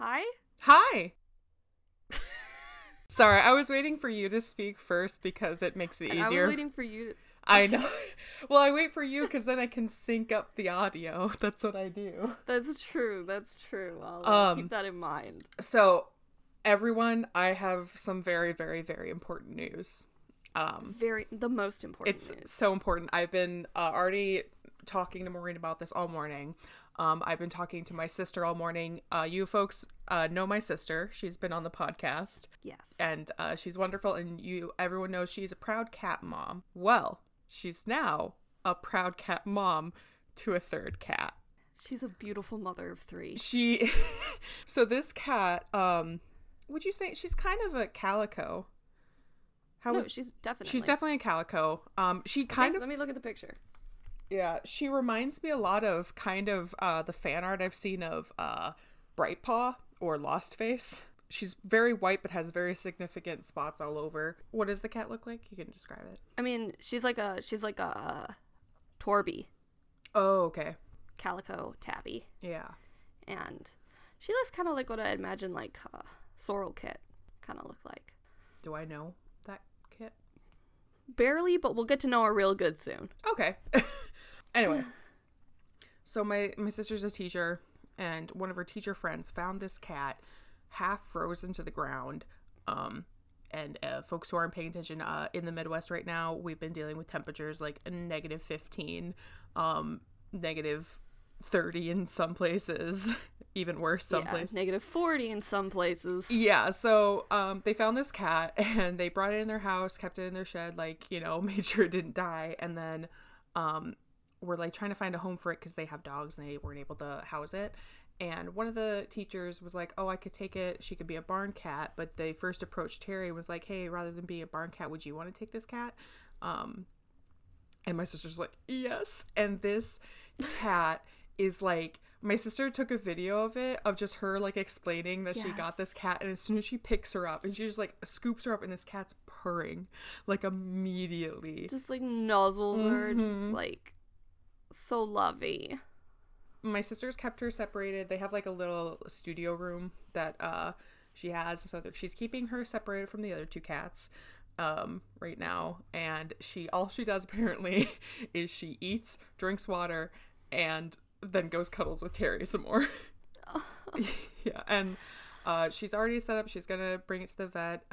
Hi. Sorry, I was waiting for you to speak first because it makes it easier. I was waiting for you to... I know. Well, I wait for you because then I can sync up the audio. That's what I do. That's true. I'll keep that in mind. So, everyone, I have some very, very, very important news. The most important news. It's so important. I've been already talking to Maureen about this all morning. I've been talking to my sister all morning. You folks know my sister. She's been on the podcast. Yes. And she's wonderful. And everyone knows she's a proud cat mom. Well, she's now a proud cat mom to a third cat. She's a beautiful mother of three. So this cat, would you say she's kind of a calico? She's definitely a calico. Let me look at the picture. Yeah, she reminds me a lot of kind of the fan art I've seen of Brightpaw or Lostface. She's very white but has very significant spots all over. What does the cat look like? You can describe it. I mean, she's like a Torby. Oh, okay. Calico tabby. Yeah. And she looks kind of like what I imagine like Sorrelkit kind of look like. Do I know that kit? Barely, but we'll get to know her real good soon. Okay. Anyway, so my sister's a teacher, and one of her teacher friends found this cat half frozen to the ground. And folks who aren't paying attention, in the Midwest right now, we've been dealing with temperatures like negative 15, negative 30 in some places, even worse some places. Negative 40 in some places. Yeah, so they found this cat, and they brought it in their house, kept it in their shed, like, you know, made sure it didn't die, and then... were like trying to find a home for it because they have dogs and they weren't able to house it. And one of the teachers was like, oh, I could take it. She could be a barn cat. But they first approached Terry and was like, hey, rather than being a barn cat, would you want to take this cat? And my sister's like, yes. And this cat is like, my sister took a video of it, of just her like explaining that she got this cat. And as soon as she picks her up and she just like scoops her up and this cat's purring like immediately. Just like nuzzles her, just like so lovey. My sister's kept her separated. They have like a little studio room that she has. So she's keeping her separated from the other two cats right now. And all she does apparently is she eats, drinks water, and then goes cuddles with Terry some more. Yeah, and she's already set up. She's gonna bring her to the vet.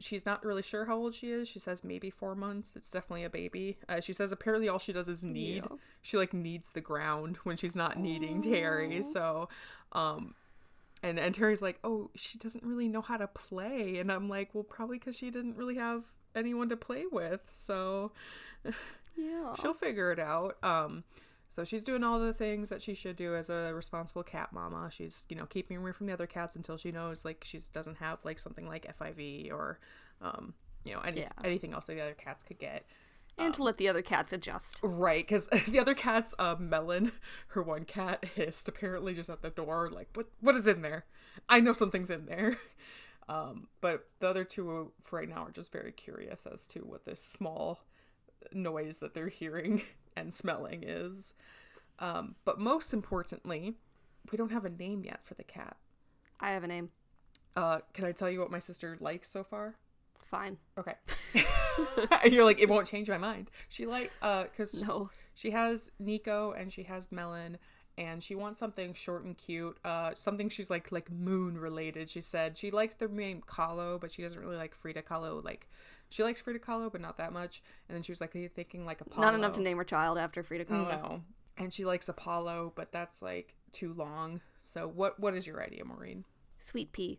She's not really sure how old she is. She says maybe 4 months. It's definitely a baby. She says apparently all she does is need. Yeah. She like needs the ground when she's not needing Terry. So, and Terry's like, oh, she doesn't really know how to play. And I'm like, well, probably because she didn't really have anyone to play with. So. Yeah. She'll figure it out. So she's doing all the things that she should do as a responsible cat mama. She's, you know, keeping away from the other cats until she knows, like, she doesn't have, like, something like FIV or, you know, anything else that the other cats could get. And to let the other cats adjust. Right, because the other cat's, Melon, her one cat, hissed apparently just at the door, like, what is in there? I know something's in there. But the other two for right now are just very curious as to what this small noise that they're hearing and smelling is. But most importantly, we don't have a name yet for the cat. I have a name. Can I tell you what my sister likes so far? Fine. Okay. You're like, it won't change my mind. She like, because she has Nico and she has Melon, and she wants something short and cute, something she's like moon related. She said she likes the name Kahlo, but she doesn't really like Frida Kahlo. Like, she likes Frida Kahlo, but not that much. And then she was like thinking like Apollo. Not enough to name her child after Frida Kahlo. No. And she likes Apollo, but that's like too long. So what is your idea, Maureen? Sweet Pea.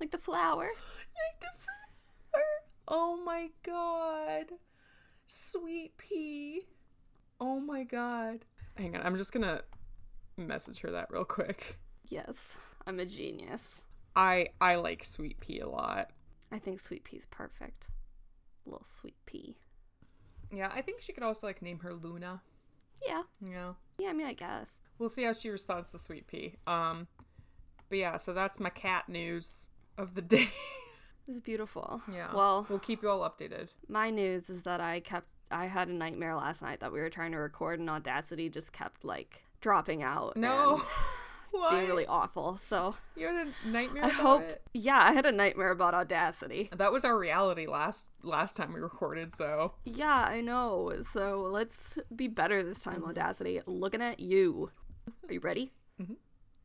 Like the flower. Oh my god. Sweet Pea. Oh my god. Hang on, I'm just gonna message her that real quick. Yes, I'm a genius. I like Sweet Pea a lot. I think Sweet Pea's perfect. Little Sweet Pea. Yeah, I think she could also like name her Luna. Yeah. Yeah. Yeah, I mean, I guess. We'll see how she responds to Sweet Pea. But yeah, so that's my cat news of the day. It's beautiful. Yeah. Well, we'll keep you all updated. My news is that I kept I had a nightmare last night that we were trying to record and Audacity just kept like dropping out. No. What? Being really awful. So you had a nightmare about it? Yeah, I had a nightmare about Audacity. That was our reality last time we recorded, so. Yeah, I know. So let's be better this time, mm-hmm. Audacity. Looking at you. Are you ready? Mm-hmm.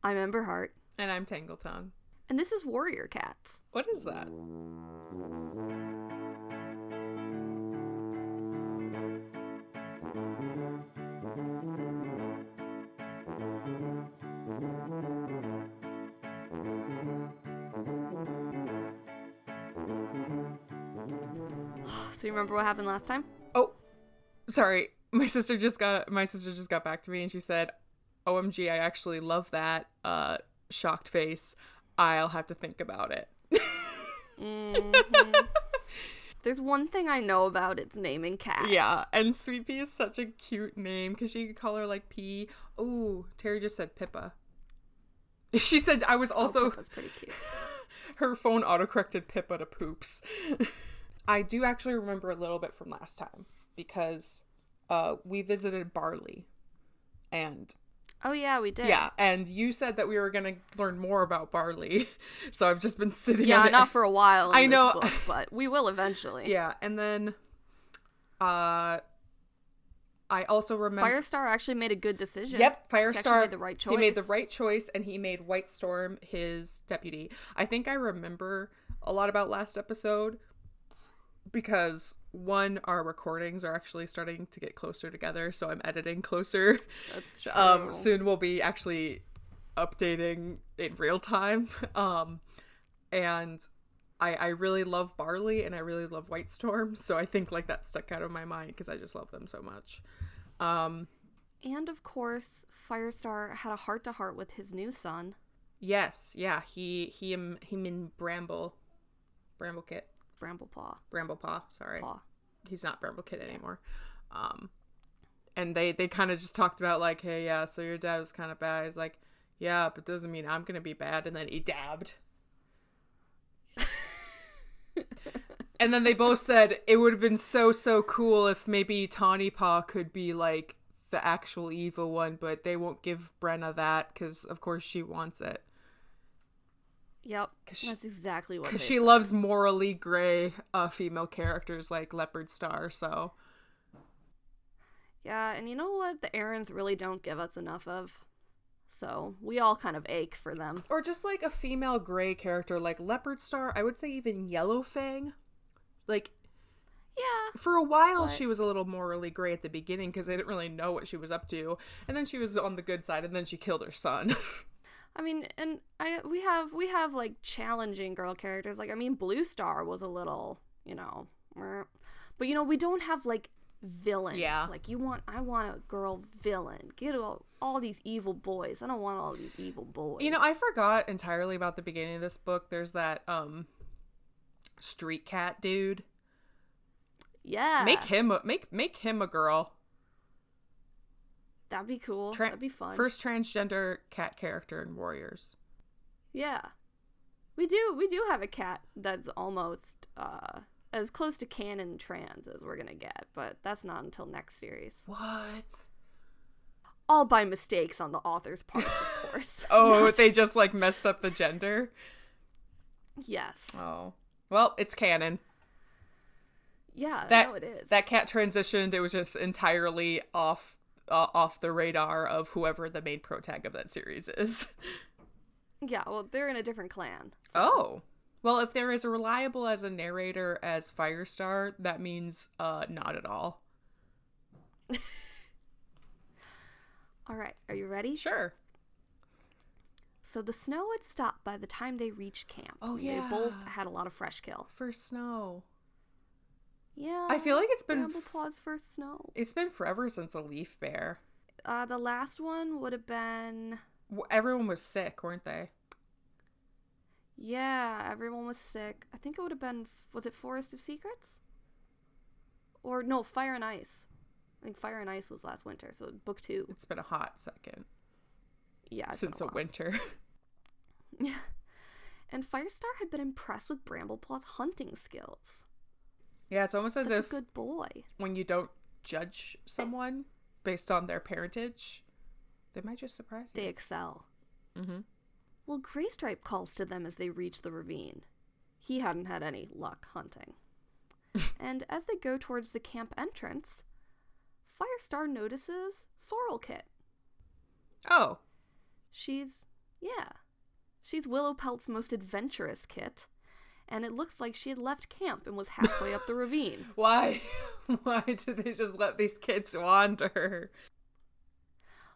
I'm Ember Heart. And I'm Tangletongue. And this is Warrior Cats. What is that? So you remember what happened last time? Oh, sorry. My sister just got back to me and she said, "OMG, I actually love that shocked face. I'll have to think about it." Mm-hmm. There's one thing I know about it's naming cats. Yeah, and Sweet Pea is such a cute name because you could call her like Pea. Oh, Terry just said Pippa. She said I was also. Oh, Pippa's pretty cute. Her phone autocorrected Pippa to Poops. I do actually remember a little bit from last time because we visited Barley, and. Oh, yeah, we did. Yeah, and you said that we were going to learn more about Barley, so I've just been sitting on it. Yeah, not for a while in this book, but we will eventually. Yeah, and then I also remember... Firestar actually made a good decision. Yep, Firestar made the right choice. He made the right choice, and he made White Storm his deputy. I think I remember a lot about last episode because, one, our recordings are actually starting to get closer together, so I'm editing closer. That's true. Soon we'll be actually updating in real time. And I really love Barley, and I really love White Storm, so I think like that stuck out of my mind because I just love them so much. And, of course, Firestar had a heart-to-heart with his new son. Yes, yeah, him and Bramblepaw. Bramblepaw, sorry. Paw. He's not Bramblepaw anymore. And they kind of just talked about like, hey, yeah, so your dad was kind of bad. He's like, yeah, but doesn't mean I'm going to be bad. And then he dabbed. And then they both said it would have been so cool if maybe Tawny Paw could be like the actual evil one, but they won't give Brenna that because of course she wants it. Yep, that's exactly what. Because she loves morally gray female characters like Leopard Star, so. Yeah, and you know what? The Aarons really don't give us enough of, so we all kind of ache for them. Or just like a female gray character like Leopard Star. I would say even Yellow Fang, like. Yeah. For a while, she was a little morally gray at the beginning because they didn't really know what she was up to, and then she was on the good side, and then she killed her son. I mean, and we have like challenging girl characters. Like, I mean, Blue Star was a little, you know, but you know, we don't have like villains. Yeah. Like I want a girl villain. Get all these evil boys. I don't want all these evil boys. You know, I forgot entirely about the beginning of this book. There's that street cat dude. Yeah. Make him a girl. That'd be cool. That'd be fun. First transgender cat character in Warriors. Yeah. We do have a cat that's almost as close to canon trans as we're going to get, but that's not until next series. What? All by mistakes on the author's part, of course. Oh, they just like messed up the gender? Yes. Oh. Well, it's canon. Yeah, no, it is. That cat transitioned. It was just entirely off the radar of whoever the main protag of that series is. Yeah, well, they're in a different clan. So. Oh. Well, if they're as reliable as a narrator as Firestar, that means not at all. All right, are you ready? Sure. So the snow had stopped by the time they reached camp. Oh, yeah. They both had a lot of fresh kill. First snow. Yeah, I feel like it's been first snow. It's been forever since a leaf bear. The last one would have been. Well, everyone was sick, weren't they? Yeah, everyone was sick. I think it would have been. Was it Forest of Secrets? Or no, Fire and Ice. I think Fire and Ice was last winter, so book 2. It's been a hot second. Yeah, since a winter. Yeah, and Firestar had been impressed with Bramblepaw's hunting skills. Yeah, it's almost as if a good boy. When you don't judge someone based on their parentage, they might just surprise you. They excel. Mm-hmm. Well, Graystripe calls to them as they reach the ravine. He hadn't had any luck hunting. And as they go towards the camp entrance, Firestar notices Sorrelkit. Oh. She's Willowpelt's most adventurous kit, and it looks like she had left camp and was halfway up the ravine. Why do they just let these kids wander?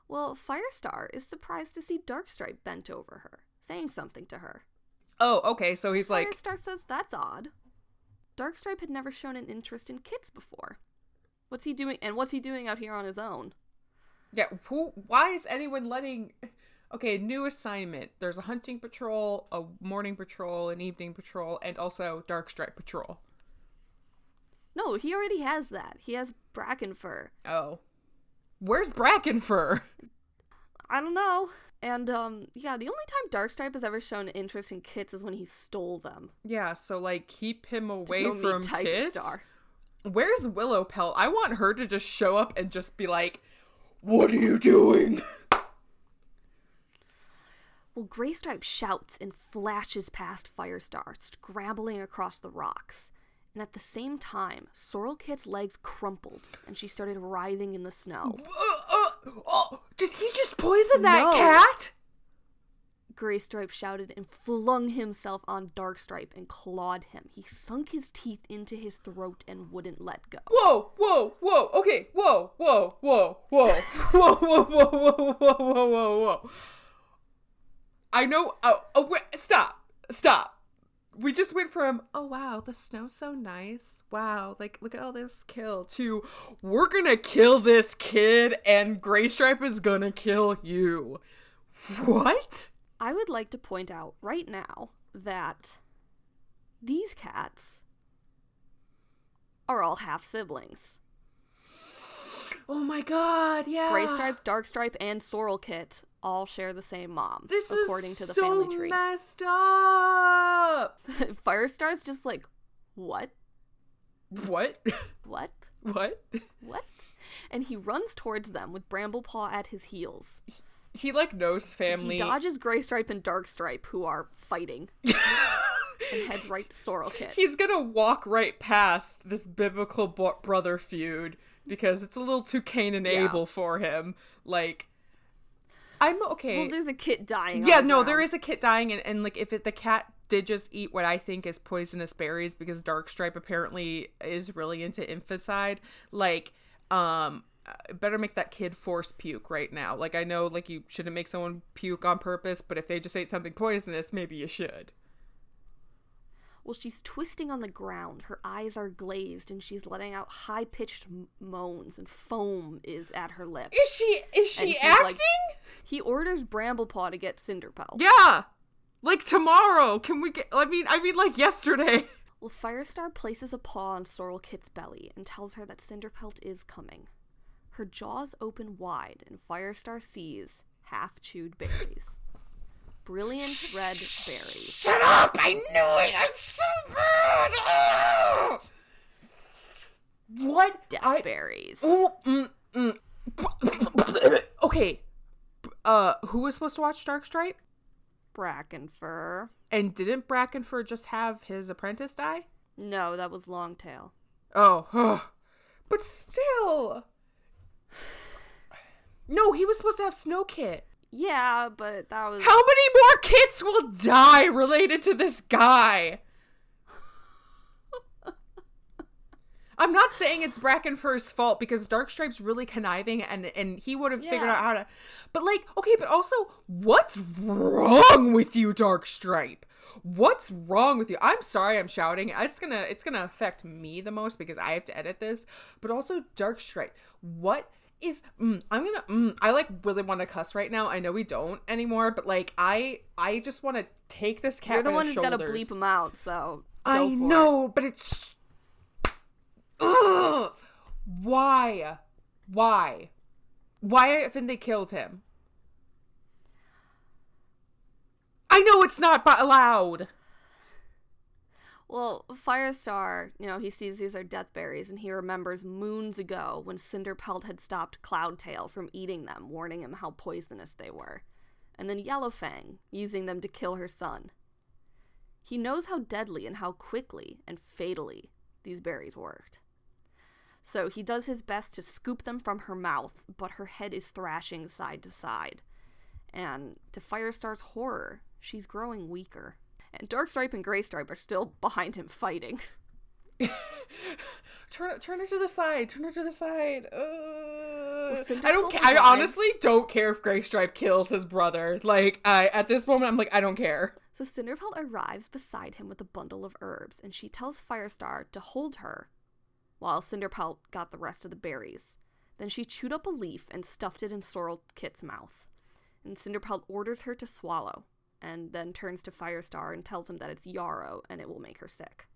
Well, Firestar is surprised to see Darkstripe bent over her, saying something to her. Oh, okay, so he's like... Firestar says that's odd. Darkstripe had never shown an interest in kits before. What's he doing out here on his own? Yeah, why is anyone letting... Okay, new assignment. There's a hunting patrol, a morning patrol, an evening patrol, and also Darkstripe patrol. No, he already has that. He has Brackenfur. Oh. Where's Brackenfur? I don't know. And, the only time Darkstripe has ever shown interest in kits is when he stole them. Yeah, so, like, keep him away from kits? Star. Where's Willowpelt? I want her to just show up and just be like, what are you doing? Well, Graystripe shouts and flashes past Firestar, scrabbling across the rocks. And at the same time, Sorrelkit's legs crumpled, and she started writhing in the snow. Did he just poison that cat? Graystripe shouted and flung himself on Darkstripe and clawed him. He sunk his teeth into his throat and wouldn't let go. Whoa, okay, whoa. I know. Stop. We just went from, oh, wow, the snow's so nice. Wow, like, look at all this kill. To, we're going to kill this kid and Graystripe is going to kill you. What? I would like to point out right now that these cats are all half-siblings. Oh my god, yeah. Graystripe, Darkstripe, and Sorrelkit all share the same mom. This according is to the so family tree. Messed up. Firestar's just like, what? What? What? What? What? And he runs towards them with Bramblepaw at his heels. He like knows family. He dodges Graystripe and Darkstripe, who are fighting. And heads right to Sorrelkit. He's gonna walk right past this biblical brother feud. Because it's a little too Cain and Abel for him. Like, I'm okay. Well, there's a kit dying. Yeah, no, there is a kit dying. And like, if the cat did just eat what I think is poisonous berries, because Darkstripe apparently is really into infanticide, like, better make that kid force puke right now. Like, I know, like, you shouldn't make someone puke on purpose, but if they just ate something poisonous, maybe you should. Well, she's twisting on the ground, her eyes are glazed, and she's letting out high-pitched moans, and foam is at her lips. Is she acting? Like, he orders Bramblepaw to get Cinderpelt. Yeah! Like, tomorrow! Can we get... I mean, like, yesterday! Well, Firestar places a paw on Sorrelkit's belly and tells her that Cinderpelt is coming. Her jaws open wide, and Firestar sees half-chewed berries. Brilliant red berries. Shut up! I knew it! I'm so bad! Oh! What? Death berries. Oh, Okay. Who was supposed to watch Darkstripe? Brackenfur. And didn't Brackenfur just have his apprentice die? No, that was Longtail. Oh. But still. No, he was supposed to have Snowkit. Yeah, but that was... How many more kids will die related to this guy? I'm not saying it's Brackenfur's fault, because Darkstripe's really conniving and he would have figured out how to... But like, okay, but also, what's wrong with you, Darkstripe? What's wrong with you? I'm sorry I'm shouting. It's gonna affect me the most because I have to edit this. But also, Darkstripe, what... I like really want to cuss right now. I know we don't anymore, but like I just want to take this cat. You're the one who's got to bleep him out, so I know, but it's why haven't they killed him? I know it's not allowed. Well, Firestar, you know, he sees these are deathberries, and he remembers moons ago when Cinderpelt had stopped Cloudtail from eating them, warning him how poisonous they were. And then Yellowfang, using them to kill her son. He knows how deadly and how quickly and fatally these berries worked. So he does his best to scoop them from her mouth, but her head is thrashing side to side. And to Firestar's horror, she's growing weaker. And Darkstripe and Graystripe are still behind him fighting. Turn her to the side. Turn her to the side. I honestly don't care if Graystripe kills his brother. Like, at this moment, I'm like, I don't care. So Cinderpelt arrives beside him with a bundle of herbs, and she tells Firestar to hold her while Cinderpelt got the rest of the berries. Then she chewed up a leaf and stuffed it in Sorrelkit's mouth. And Cinderpelt orders her to swallow, and then turns to Firestar and tells him that it's yarrow and it will make her sick.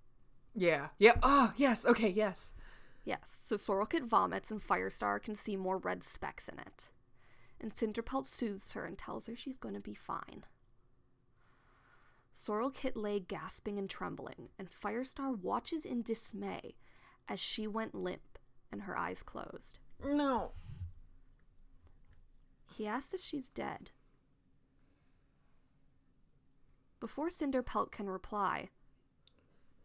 Yeah. Yeah. Oh, yes. Okay, yes. Yes. So Sorrelkit vomits and Firestar can see more red specks in it. And Cinderpelt soothes her and tells her she's going to be fine. Sorrelkit lay gasping and trembling, and Firestar watches in dismay as she went limp and her eyes closed. No. He asks if she's dead. Before Cinderpelt can reply,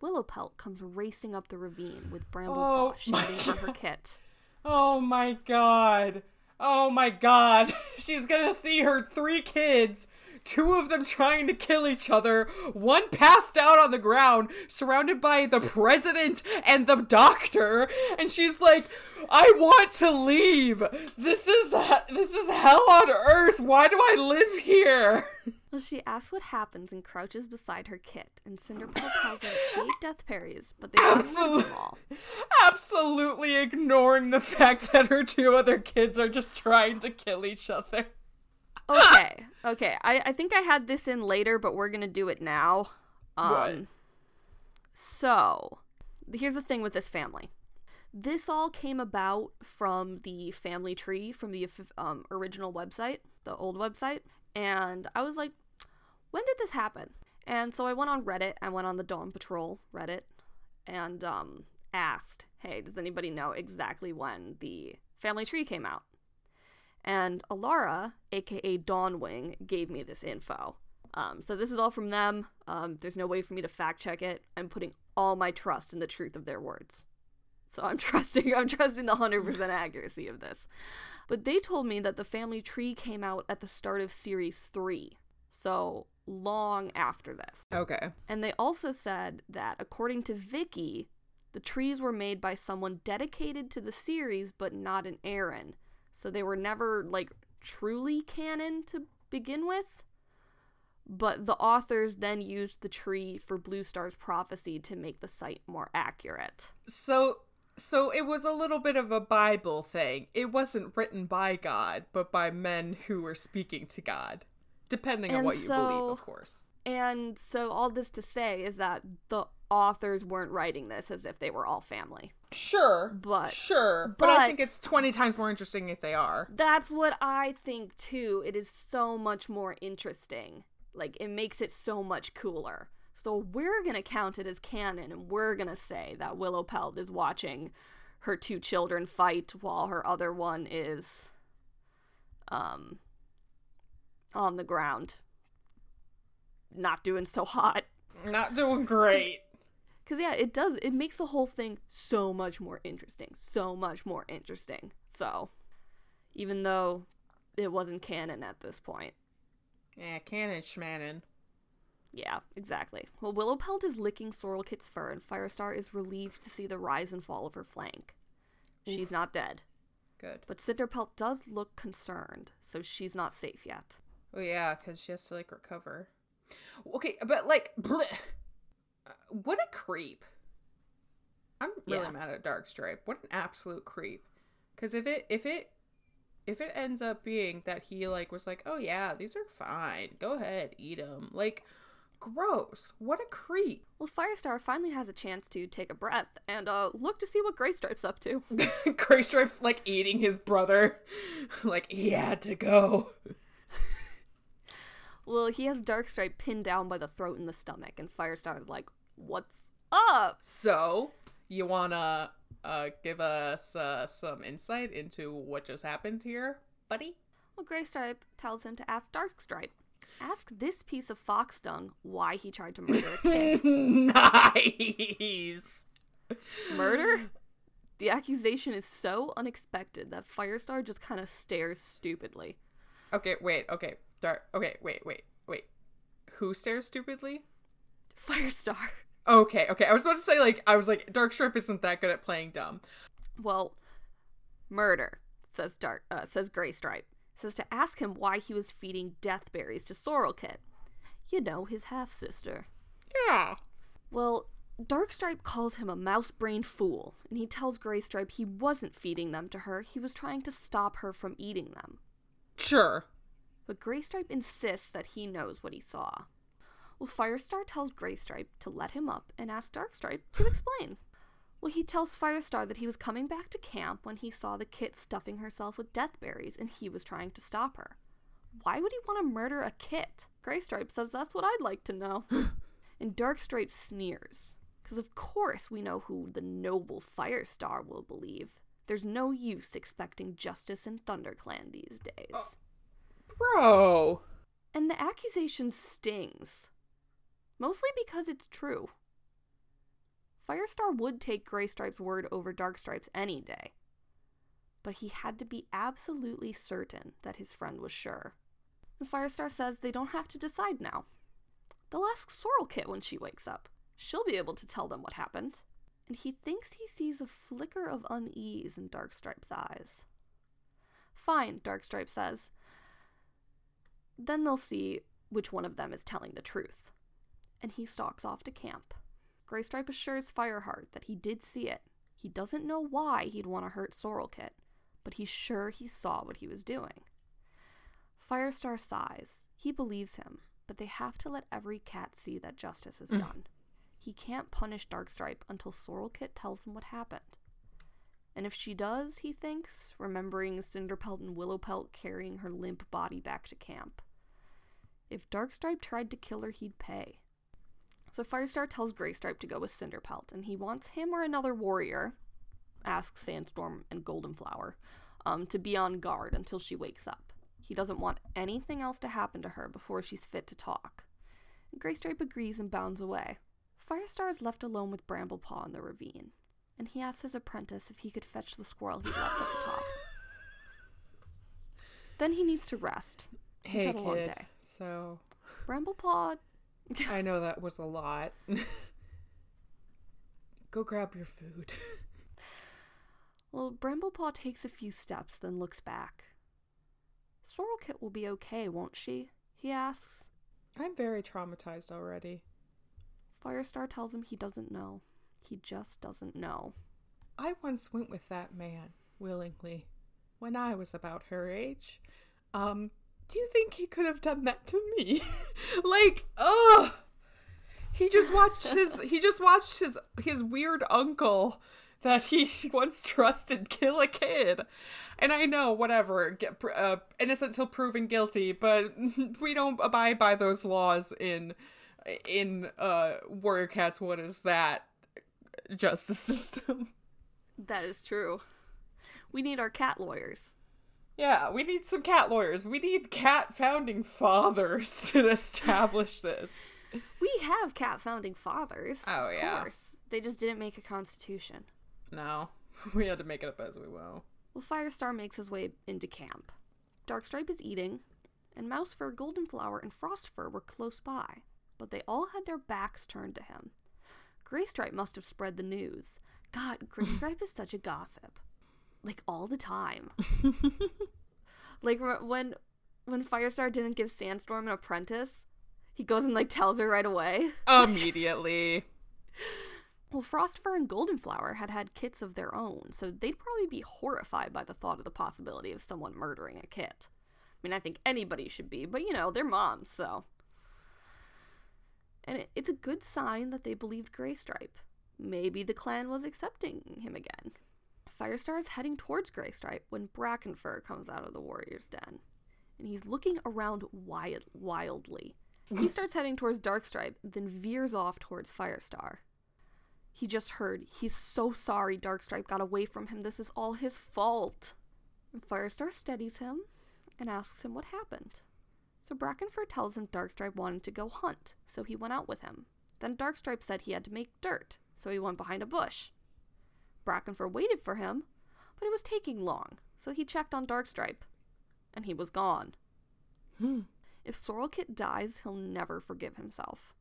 Willowpelt comes racing up the ravine with Bramblepaw shouting for her kit. Oh my god. Oh my god. She's gonna see her three kids, two of them trying to kill each other, one passed out on the ground, surrounded by the president and the doctor, and she's like, I want to leave. This is hell on earth. Why do I live here? Well, she asks what happens and crouches beside her kit, and Cinderpelt tells her she ate deathberries, but they got rid of them all. Absolutely ignoring the fact that her two other kids are just trying to kill each other. Okay. I think I had this in later, but we're gonna do it now. What? So, here's the thing with this family. This all came about from the family tree from the original website, the old website, and I was like, when did this happen? And so I went on Reddit. I went on the Dawn Patrol Reddit and asked, hey, does anybody know exactly when the family tree came out? And Alara, aka Dawnwing, gave me this info. So this is all from them. There's no way for me to fact check it. I'm putting all my trust in the truth of their words. So I'm trusting the 100% accuracy of this. But they told me that the family tree came out at the start of series 3. So long after this. Okay. And they also said that according to Vicky, the trees were made by someone dedicated to the series but not an Aaron. So they were never like truly canon to begin with. But the authors then used the tree for Blue Star's prophecy to make the site more accurate. So it was a little bit of a Bible thing. It wasn't written by God, but by men who were speaking to God, depending on what you believe, of course. And so all this to say is that the authors weren't writing this as if they were all family. Sure, but I think it's 20 times more interesting if they are. That's what I think, too. It is so much more interesting. Like, it makes it so much cooler. So we're going to count it as canon, and we're going to say that Willowpelt is watching her two children fight while her other one is on the ground. Not doing so hot. Not doing great. Because, yeah, it does. It makes the whole thing so much more interesting. So, even though it wasn't canon at this point. Yeah, canon schmanon. Yeah, exactly. Well, Willowpelt is licking Sorrelkit's fur, and Firestar is relieved to see the rise and fall of her flank. Oof. She's not dead. Good. But Cinderpelt does look concerned, so she's not safe yet. Oh, yeah, because she has to, like, recover. Okay, but, like, what a creep. I'm really mad at Darkstripe. What an absolute creep. Because if it ends up being that he, like, was like, oh, yeah, these are fine. Go ahead, eat them. Like... gross. What a creep. Well, Firestar finally has a chance to take a breath and look to see what Graystripe's up to. Graystripe's like eating his brother. Like, he had to go. Well, he has Darkstripe pinned down by the throat and the stomach, and Firestar's like, what's up. So, you wanna give us some insight into what just happened here, buddy? Well, Graystripe tells him to ask Darkstripe. Ask this piece of fox dung why he tried to murder a kid. Nice! Murder? The accusation is so unexpected that Firestar just kind of stares stupidly. Okay, wait. Who stares stupidly? Firestar. Okay. I was about to say, Darkstripe isn't that good at playing dumb. Well, murder, says Graystripe. Says to ask him why he was feeding death berries to Sorrelkit. You know, his half-sister. Yeah. Well, Darkstripe calls him a mouse-brained fool, and he tells Graystripe he wasn't feeding them to her, he was trying to stop her from eating them. Sure. But Graystripe insists that he knows what he saw. Well, Firestar tells Graystripe to let him up and ask Darkstripe to explain. Well, he tells Firestar that he was coming back to camp when he saw the kit stuffing herself with death berries, and he was trying to stop her. Why would he want to murder a kit? Graystripe says that's what I'd like to know. And Darkstripe sneers, because of course we know who the noble Firestar will believe. There's no use expecting justice in ThunderClan these days. Bro! And the accusation stings. Mostly because it's true. Firestar would take Graystripe's word over Darkstripe's any day. But he had to be absolutely certain that his friend was sure. And Firestar says they don't have to decide now. They'll ask Sorrelkit when she wakes up. She'll be able to tell them what happened. And he thinks he sees a flicker of unease in Darkstripe's eyes. Fine, Darkstripe says. Then they'll see which one of them is telling the truth. And he stalks off to camp. Graystripe assures Fireheart that he did see it. He doesn't know why he'd want to hurt Sorrelkit, but he's sure he saw what he was doing. Firestar sighs. He believes him, but they have to let every cat see that justice is done. He can't punish Darkstripe until Sorrelkit tells him what happened. And if she does, he thinks, remembering Cinderpelt and Willowpelt carrying her limp body back to camp. If Darkstripe tried to kill her, he'd pay. So Firestar tells Graystripe to go with Cinderpelt, and he wants him or another warrior, asks Sandstorm and Goldenflower, to be on guard until she wakes up. He doesn't want anything else to happen to her before she's fit to talk. And Graystripe agrees and bounds away. Firestar is left alone with Bramblepaw in the ravine, and he asks his apprentice if he could fetch the squirrel he left at the top. Then he needs to rest. He's had a long day. So Bramblepaw... I know that was a lot. Go grab your food. Well, Bramblepaw takes a few steps, then looks back. Sorrelkit will be okay, won't she? He asks. I'm very traumatized already. Firestar tells him he doesn't know. He just doesn't know. I once went with that man, willingly, when I was about her age. Do you think he could have done that to me? He just watched his weird uncle that he once trusted kill a kid. And I know, whatever, get innocent till proven guilty, but we don't abide by those laws in Warrior Cats. What is that justice system? That is true. We need our cat lawyers. Yeah, we need some cat lawyers. We need cat founding fathers to establish this. We have cat founding fathers. Oh, yeah. Of course. They just didn't make a constitution. No. We had to make it up as we go. Well, Firestar makes his way into camp. Darkstripe is eating, and Mouse Fur, Goldenflower, and Frost Fur were close by, but they all had their backs turned to him. Graystripe must have spread the news. God, Graystripe is such a gossip. All the time. when Firestar didn't give Sandstorm an apprentice, he goes and, tells her right away. Immediately. Well, Frostfur and Goldenflower had kits of their own, so they'd probably be horrified by the thought of the possibility of someone murdering a kit. I mean, I think anybody should be, but, they're moms, so. And it's a good sign that they believed Graystripe. Maybe the clan was accepting him again. Firestar is heading towards Graystripe when Brackenfur comes out of the warrior's den, and he's looking around wildly. He starts heading towards Darkstripe, then veers off towards Firestar. he just heard. He's so sorry Darkstripe got away from him. This is all his fault. And Firestar steadies him and asks him what happened. So Brackenfur tells him Darkstripe wanted to go hunt, so he went out with him. Then Darkstripe said he had to make dirt, so he went behind a bush. Brackenfur waited for him, but it was taking long, so he checked on Darkstripe, and he was gone. If Sorrelkit dies, he'll never forgive himself.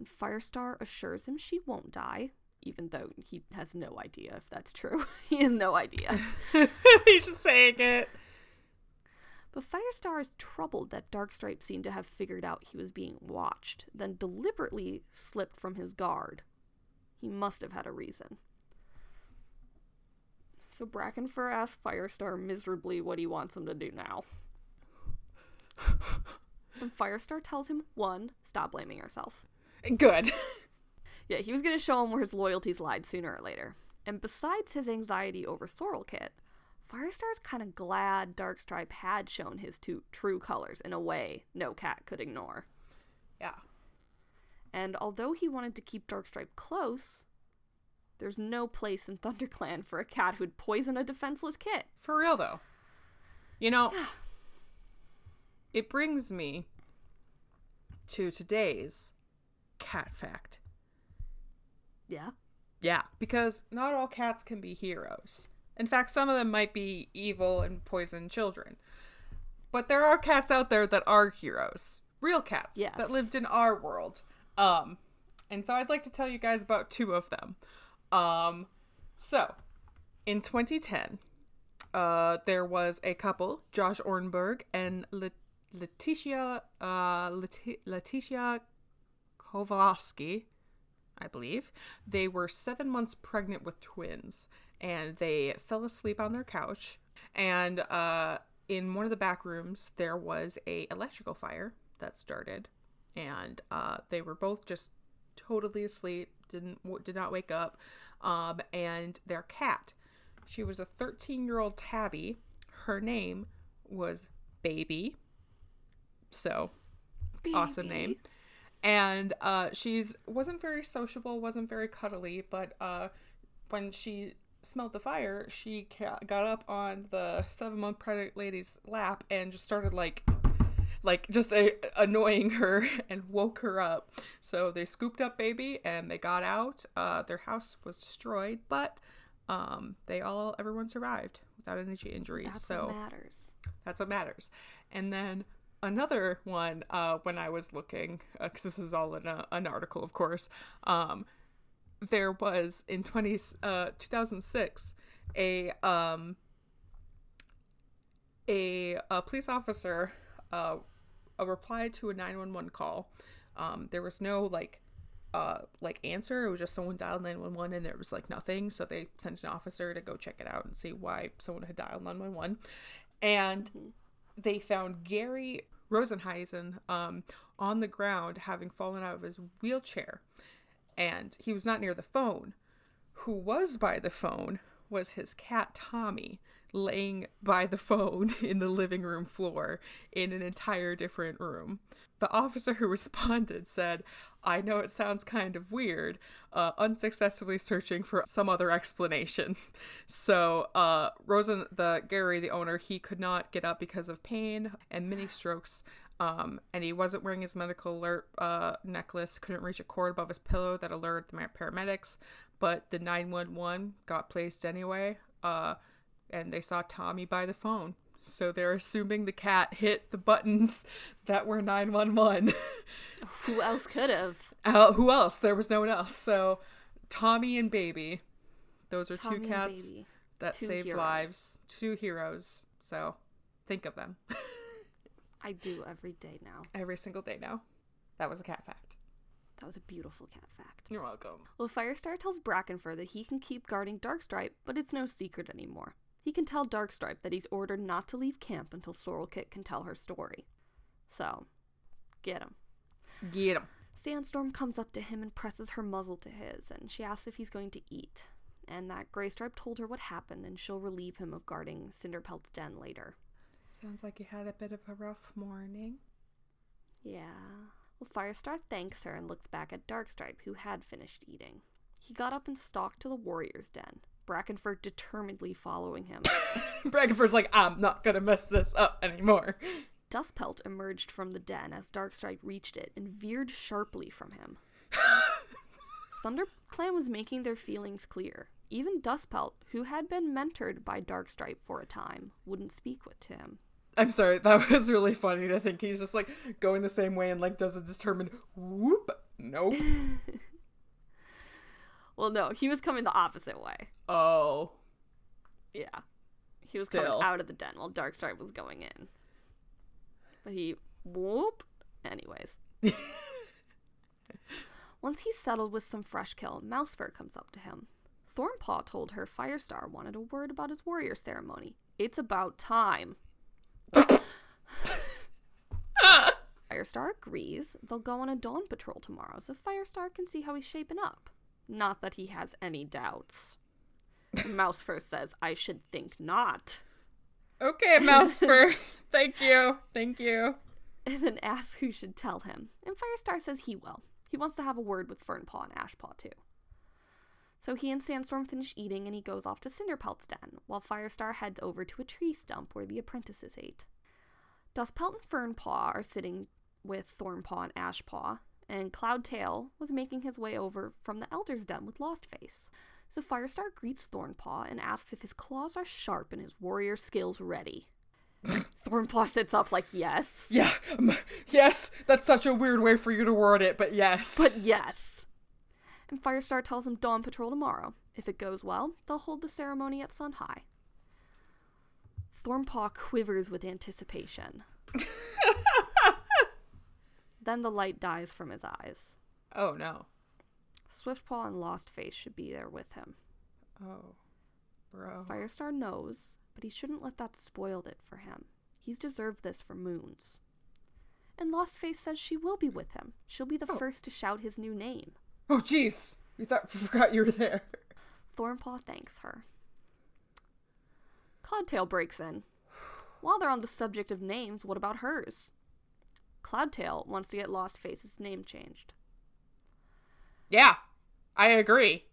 And Firestar assures him she won't die, even though he has no idea if that's true. He has no idea. He's just saying it. But Firestar is troubled that Darkstripe seemed to have figured out he was being watched, then deliberately slipped from his guard. He must have had a reason. So Brackenfur asks Firestar miserably what he wants him to do now. And Firestar tells him, one, stop blaming yourself. Good. Yeah, he was going to show him where his loyalties lied sooner or later. And besides his anxiety over Sorrelkit, Firestar's kind of glad Darkstripe had shown his true colors in a way no cat could ignore. Yeah. And although he wanted to keep Darkstripe close, there's no place in ThunderClan for a cat who'd poison a defenseless kit. For real, though. You know, it brings me to today's cat fact. Yeah? Yeah, because not all cats can be heroes. In fact, some of them might be evil and poison children. But there are cats out there that are heroes. Real cats that lived in our world. And so I'd like to tell you guys about two of them. So, in 2010, there was a couple, Josh Ornberg and Leticia Kowalski, I believe. They were 7 months pregnant with twins, and they fell asleep on their couch. And in one of the back rooms, there was an electrical fire that started, and they were both just totally asleep, did not wake up, and their cat, she was a 13-year-old tabby. Her name was Baby. So, Baby. Awesome name. And she's wasn't very sociable, wasn't very cuddly, but when she smelled the fire, she got up on the 7-month pregnant lady's lap and just started like annoying her and woke her up. So they scooped up Baby and they got out. Their house was destroyed, but everyone survived without any injuries. That's what matters. And then another one, when I was looking, because this is all in an article, of course, there was in 2006 a police officer a reply to a 911 call. There was no like answer. It was just someone dialed 911 and there was like nothing. So they sent an officer to go check it out and see why someone had dialed 911, and they found Gary Rosenheisen on the ground having fallen out of his wheelchair, and he was not near the phone. Who was by the phone was his cat Tommy, laying by the phone in the living room floor in an entire different room. The officer who responded said, "I know it sounds kind of weird," unsuccessfully searching for some other explanation. So Gary, the owner, he could not get up because of pain and mini strokes, and he wasn't wearing his medical alert necklace, couldn't reach a cord above his pillow that alerted the paramedics, but the 911 got placed anyway. And they saw Tommy by the phone. So they're assuming the cat hit the buttons that were 911. Who else could have? Who else? There was no one else. So Tommy and Baby. Those are Tommy two cats that saved lives. Two heroes. So think of them. I do every day now. Every single day now. That was a cat fact. That was a beautiful cat fact. You're welcome. Well, Firestar tells Brackenfur that he can keep guarding Darkstripe, but it's no secret anymore. He can tell Darkstripe that he's ordered not to leave camp until Sorrelkit can tell her story. So, get him. Get him. Sandstorm comes up to him and presses her muzzle to his, and she asks if he's going to eat. And that Graystripe told her what happened, and she'll relieve him of guarding Cinderpelt's den later. Sounds like you had a bit of a rough morning. Yeah. Well, Firestar thanks her and looks back at Darkstripe, who had finished eating. He got up and stalked to the warrior's den, Brackenfur determinedly following him. Brackenfur's like, I'm not gonna mess this up anymore. Dustpelt emerged from the den as Darkstripe reached it and veered sharply from him. ThunderClan was making their feelings clear. Even Dustpelt, who had been mentored by Darkstripe for a time, wouldn't speak with him. I'm sorry, that was really funny to think he's just, like, going the same way and, like, does a determined whoop. Nope. Well, no, he was coming the opposite way. Oh. Yeah. He was coming out of the den while Darkstripe was going in. But he, whoop. Anyways. Once he's settled with some fresh kill, Mouse Fur comes up to him. Thornpaw told her Firestar wanted a word about his warrior ceremony. It's about time. Firestar agrees. They'll go on a dawn patrol tomorrow so Firestar can see how he's shaping up. Not that he has any doubts. Mouse Fur says, I should think not. Okay, Mouse Fur. Thank you. And then asks who should tell him. And Firestar says he will. He wants to have a word with Fernpaw and Ashpaw too. So he and Sandstorm finish eating and he goes off to Cinderpelt's den, while Firestar heads over to a tree stump where the apprentices ate. Dustpelt and Fernpaw are sitting with Thornpaw and Ashpaw, and Cloudtail was making his way over from the Elder's Den with Lostface. So Firestar greets Thornpaw and asks if his claws are sharp and his warrior skills ready. Thornpaw sits up like, yes. Yeah, yes, that's such a weird way for you to word it, but yes. But yes. And Firestar tells him Dawn Patrol tomorrow. If it goes well, they'll hold the ceremony at Sun High. Thornpaw quivers with anticipation. Then the light dies from his eyes. Oh, no. Swiftpaw and Lostface should be there with him. Oh, bro. Firestar knows, but he shouldn't let that spoil it for him. He's deserved this for moons. And Lostface says she will be with him. She'll be the first to shout his new name. Oh, jeez. I forgot you were there. Thornpaw thanks her. Cloudtail breaks in. While they're on the subject of names, what about hers? Cloudtail wants to get Lostface's name changed. Yeah, I agree.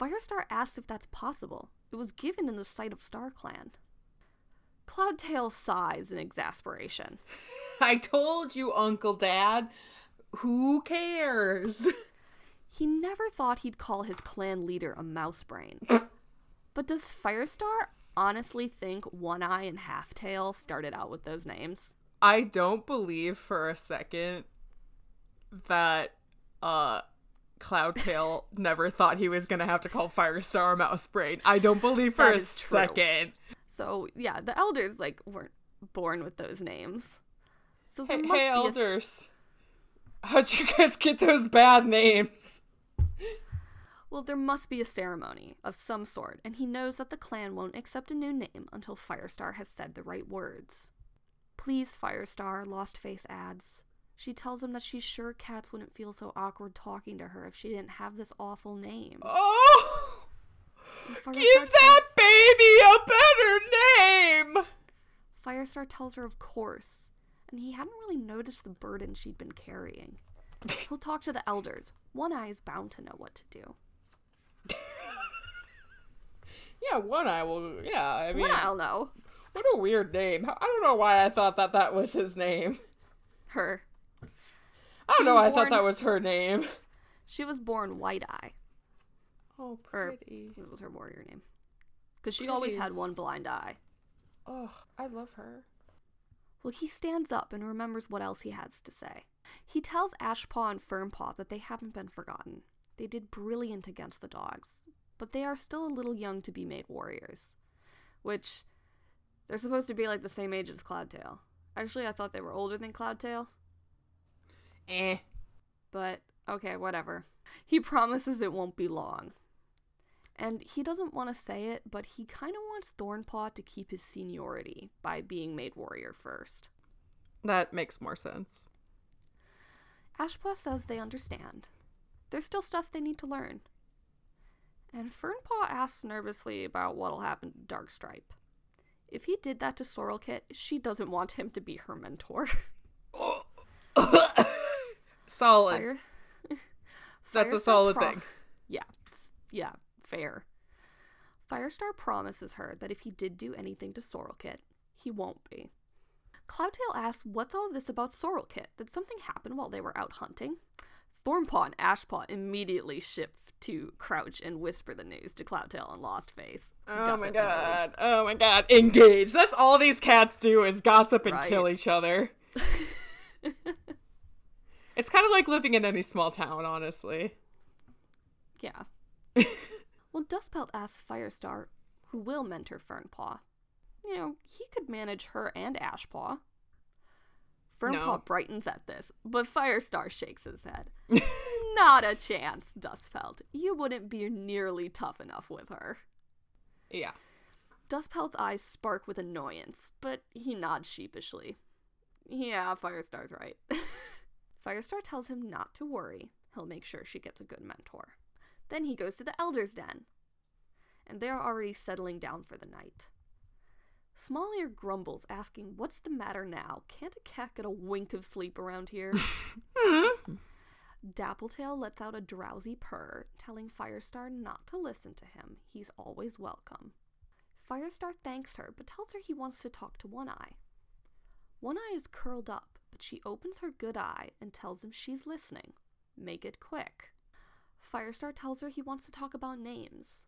Firestar asks if that's possible. It was given in the sight of StarClan. Cloudtail sighs in exasperation. I told you, Uncle Dad. Who cares? He never thought he'd call his clan leader a mouse brain. But does Firestar honestly think One Eye and Half Tail started out with those names? I don't believe for a second that Cloudtail never thought he was going to have to call Firestar a mouse brain. I don't believe for a second. So, yeah, the elders, like, weren't born with those names. So hey elders. How'd you guys get those bad names? Well, there must be a ceremony of some sort, and he knows that the clan won't accept a new name until Firestar has said the right words. Please, Firestar, Lostface adds. She tells him that she's sure cats wouldn't feel so awkward talking to her if she didn't have this awful name. Oh! Give that baby a better name! Firestar tells her of course. And he hadn't really noticed the burden she'd been carrying. He'll talk to the elders. One Eye is bound to know what to do. Yeah, One Eye will, yeah, I mean. One Eye'll know. What a weird name. I don't know why I thought that was his name. Her. I don't know why I thought that was her name. She was born White Eye. Oh, pretty. It was her warrior name. Because she always had one blind eye. Oh, I love her. Well, he stands up and remembers what else he has to say. He tells Ashpaw and Fernpaw that they haven't been forgotten. They did brilliant against the dogs, but they are still a little young to be made warriors. Which, they're supposed to be like the same age as Cloudtail. Actually, I thought they were older than Cloudtail. But, okay, whatever. He promises it won't be long. And he doesn't want to say it, but he kind of wants Thornpaw to keep his seniority by being made warrior first. That makes more sense. Ashpaw says they understand. There's still stuff they need to learn. And Fernpaw asks nervously about what'll happen to Darkstripe. If he did that to Sorrelkit, she doesn't want him to be her mentor. Solid. That's a solid thing. Yeah. yeah, fair. Firestar promises her that if he did do anything to Sorrelkit, he won't be. Cloudtail asks, what's all this about Sorrelkit? Did something happen while they were out hunting? Thornpaw and Ashpaw immediately shift to Crouch and whisper the news to Cloudtail and Lostface. Oh my god. Really. Oh my god. Engage. That's all these cats do is gossip and kill each other. It's kind of like living in any small town, honestly. Yeah. Well, Dustpelt asks Firestar, who will mentor Fernpaw. You know, he could manage her and Ashpaw. Fernpaw brightens at this, but Firestar shakes his head. Not a chance, Dustpelt. You wouldn't be nearly tough enough with her. Yeah. Dustpelt's eyes spark with annoyance, but he nods sheepishly. Yeah, Firestar's right. Firestar tells him not to worry. He'll make sure she gets a good mentor. Then he goes to the Elder's Den, and they're already settling down for the night. Small-Ear grumbles, asking, what's the matter now? Can't a cat get a wink of sleep around here? Dappletail lets out a drowsy purr, telling Firestar not to listen to him. He's always welcome. Firestar thanks her, but tells her he wants to talk to One Eye. One Eye is curled up, but she opens her good eye and tells him she's listening. Make it quick. Firestar tells her he wants to talk about names.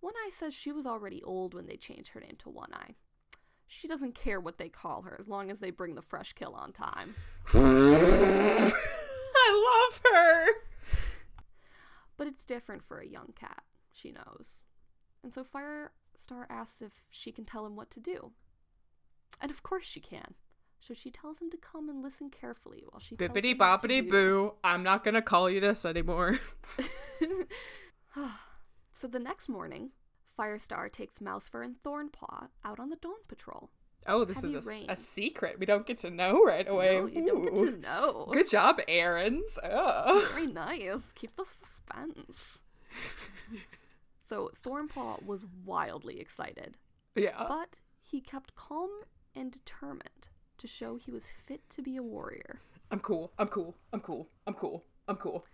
One Eye says she was already old when they changed her name to One Eye. She doesn't care what they call her as long as they bring the fresh kill on time. I love her! But it's different for a young cat, she knows. And so Firestar asks if she can tell him what to do. And of course she can. So she tells him to come and listen carefully while she tells him what to do. Bippity boppity boo, I'm not gonna call you this anymore. So the next morning, Firestar takes Mouse Fur and Thornpaw out on the Dawn Patrol. Oh, this is a secret. We don't get to know right away. No, you don't get to know. Good job, Errands. Oh. Very nice. Keep the suspense. So Thornpaw was wildly excited. Yeah. But he kept calm and determined to show he was fit to be a warrior. I'm cool. I'm cool. I'm cool. I'm cool. I'm cool.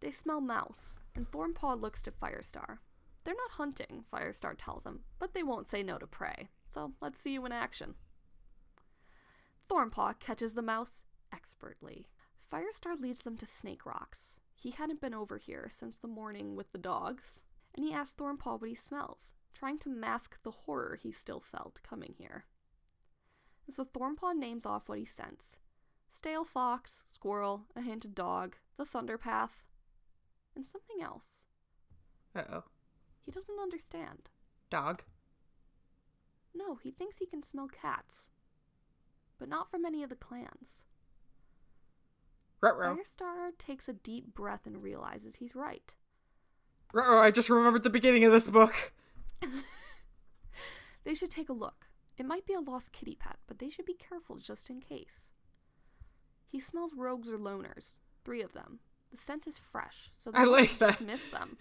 They smell mouse, and Thornpaw looks to Firestar. They're not hunting, Firestar tells him, but they won't say no to prey, so let's see you in action. Thornpaw catches the mouse expertly. Firestar leads them to Snake Rocks. He hadn't been over here since the morning with the dogs, and he asks Thornpaw what he smells, trying to mask the horror he still felt coming here. And so Thornpaw names off what he scents. Stale fox, squirrel, a hinted dog, the thunderpath, and something else. Uh-oh. He doesn't understand. Dog? No, he thinks he can smell cats. But not from any of the clans. Ruh-roh. Firestar takes a deep breath and realizes he's right. Ruh-roh, I just remembered the beginning of this book. They should take a look. It might be a lost kitty pet, but they should be careful just in case. He smells rogues or loners. 3 of them. The scent is fresh, so they don't miss them.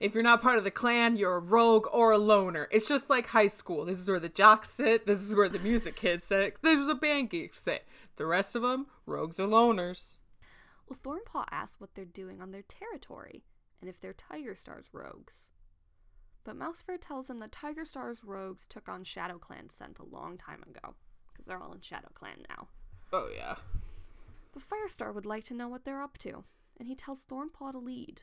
If you're not part of the clan, you're a rogue or a loner. It's just like high school. This is where the jocks sit. This is where the music kids sit. This is where the band geeks sit. The rest of them, rogues or loners. Well, Thornpaw asks what they're doing on their territory and if they're Tigerstar's rogues. But Mouse Fur tells him that Tigerstar's rogues took on Shadow Clan scent a long time ago because they're all in Shadow Clan now. Oh, yeah. But Firestar would like to know what they're up to. And he tells Thornpaw to lead.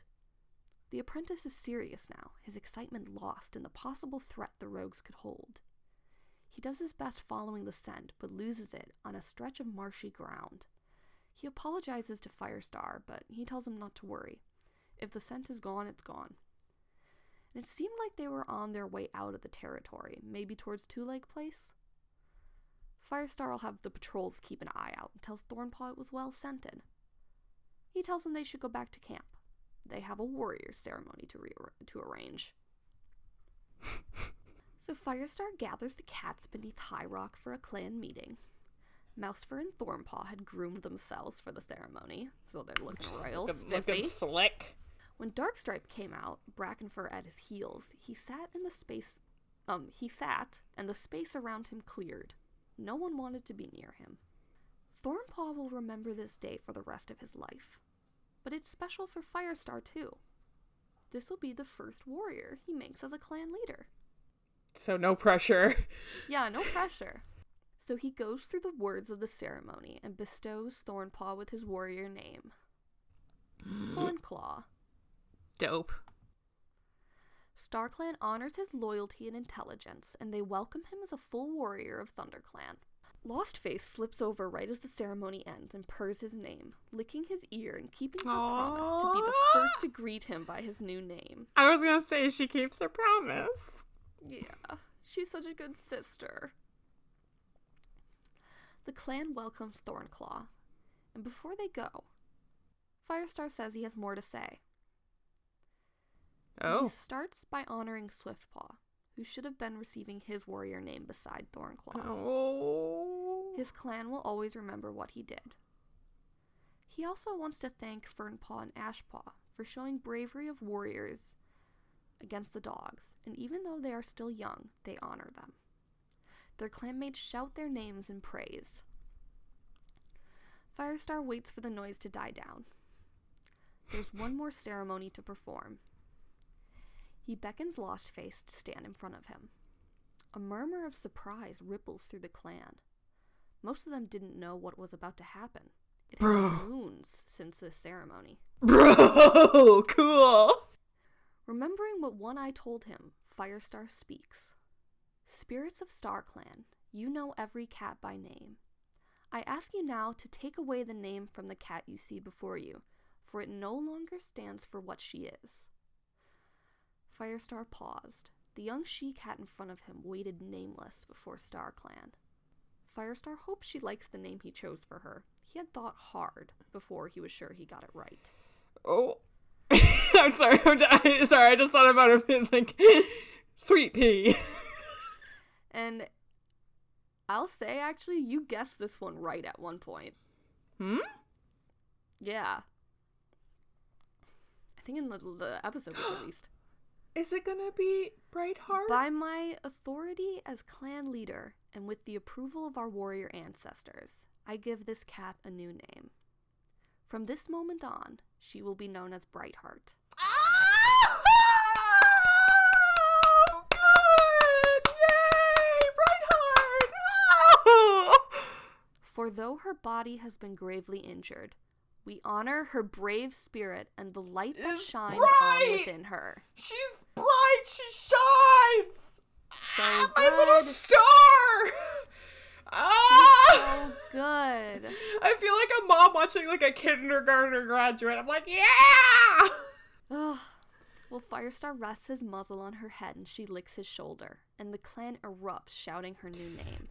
The apprentice is serious now, his excitement lost in the possible threat the rogues could hold. He does his best following the scent, but loses it on a stretch of marshy ground. He apologizes to Firestar, but he tells him not to worry. If the scent is gone, it's gone. And it seemed like they were on their way out of the territory, maybe towards Two Leg Place? Firestar will have the patrols keep an eye out and tells Thornpaw it was well scented. He tells them they should go back to camp. They have a warrior ceremony to arrange. So Firestar gathers the cats beneath High Rock for a clan meeting. Mousefur and Thornpaw had groomed themselves for the ceremony, so they're looking royal, looking slick. When Darkstripe came out, Brackenfur at his heels, he sat, and the space around him cleared. No one wanted to be near him. Thornpaw will remember this day for the rest of his life. But it's special for Firestar, too. This will be the first warrior he makes as a clan leader. So no pressure. Yeah, no pressure. So he goes through the words of the ceremony and bestows Thornpaw with his warrior name. Thornclaw. Dope. StarClan honors his loyalty and intelligence, and they welcome him as a full warrior of ThunderClan. Lostface slips over right as the ceremony ends and purrs his name, licking his ear and keeping her promise to be the first to greet him by his new name. I was gonna say, she keeps her promise. Yeah, she's such a good sister. The clan welcomes Thornclaw, and before they go, Firestar says he has more to say. Oh. He starts by honoring Swiftpaw, who should have been receiving his warrior name beside Thornclaw. Oh. His clan will always remember what he did. He also wants to thank Fernpaw and Ashpaw for showing bravery of warriors against the dogs, and even though they are still young, they honor them. Their clanmates shout their names in praise. Firestar waits for the noise to die down. There's one more ceremony to perform. He beckons Lostface to stand in front of him. A murmur of surprise ripples through the clan. Most of them didn't know what was about to happen. It had been moons since this ceremony. Bro! Cool! Remembering what One Eye told him, Firestar speaks. Spirits of StarClan, you know every cat by name. I ask you now to take away the name from the cat you see before you, for it no longer stands for what she is. Firestar paused. The young she-cat in front of him waited nameless before StarClan. Firestar hopes she likes the name he chose for her. He had thought hard before he was sure he got it right. Oh. I'm sorry, I just thought about it like, Sweet Pea. And I'll say, actually, you guessed this one right at one point. Yeah. I think in the episode we released. Is it gonna be Brightheart? By my authority as clan leader, and with the approval of our warrior ancestors, I give this cat a new name. From this moment on, she will be known as Brightheart. Oh, good! Yay! Brightheart! Oh! For though her body has been gravely injured, we honor her brave spirit and the light that shines on within her. She's bright. She shines. So my little star. Ah, so good. I feel like a mom watching like a kindergartner graduate. I'm like, yeah. Well, Firestar rests his muzzle on her head and she licks his shoulder, and the clan erupts, shouting her new name.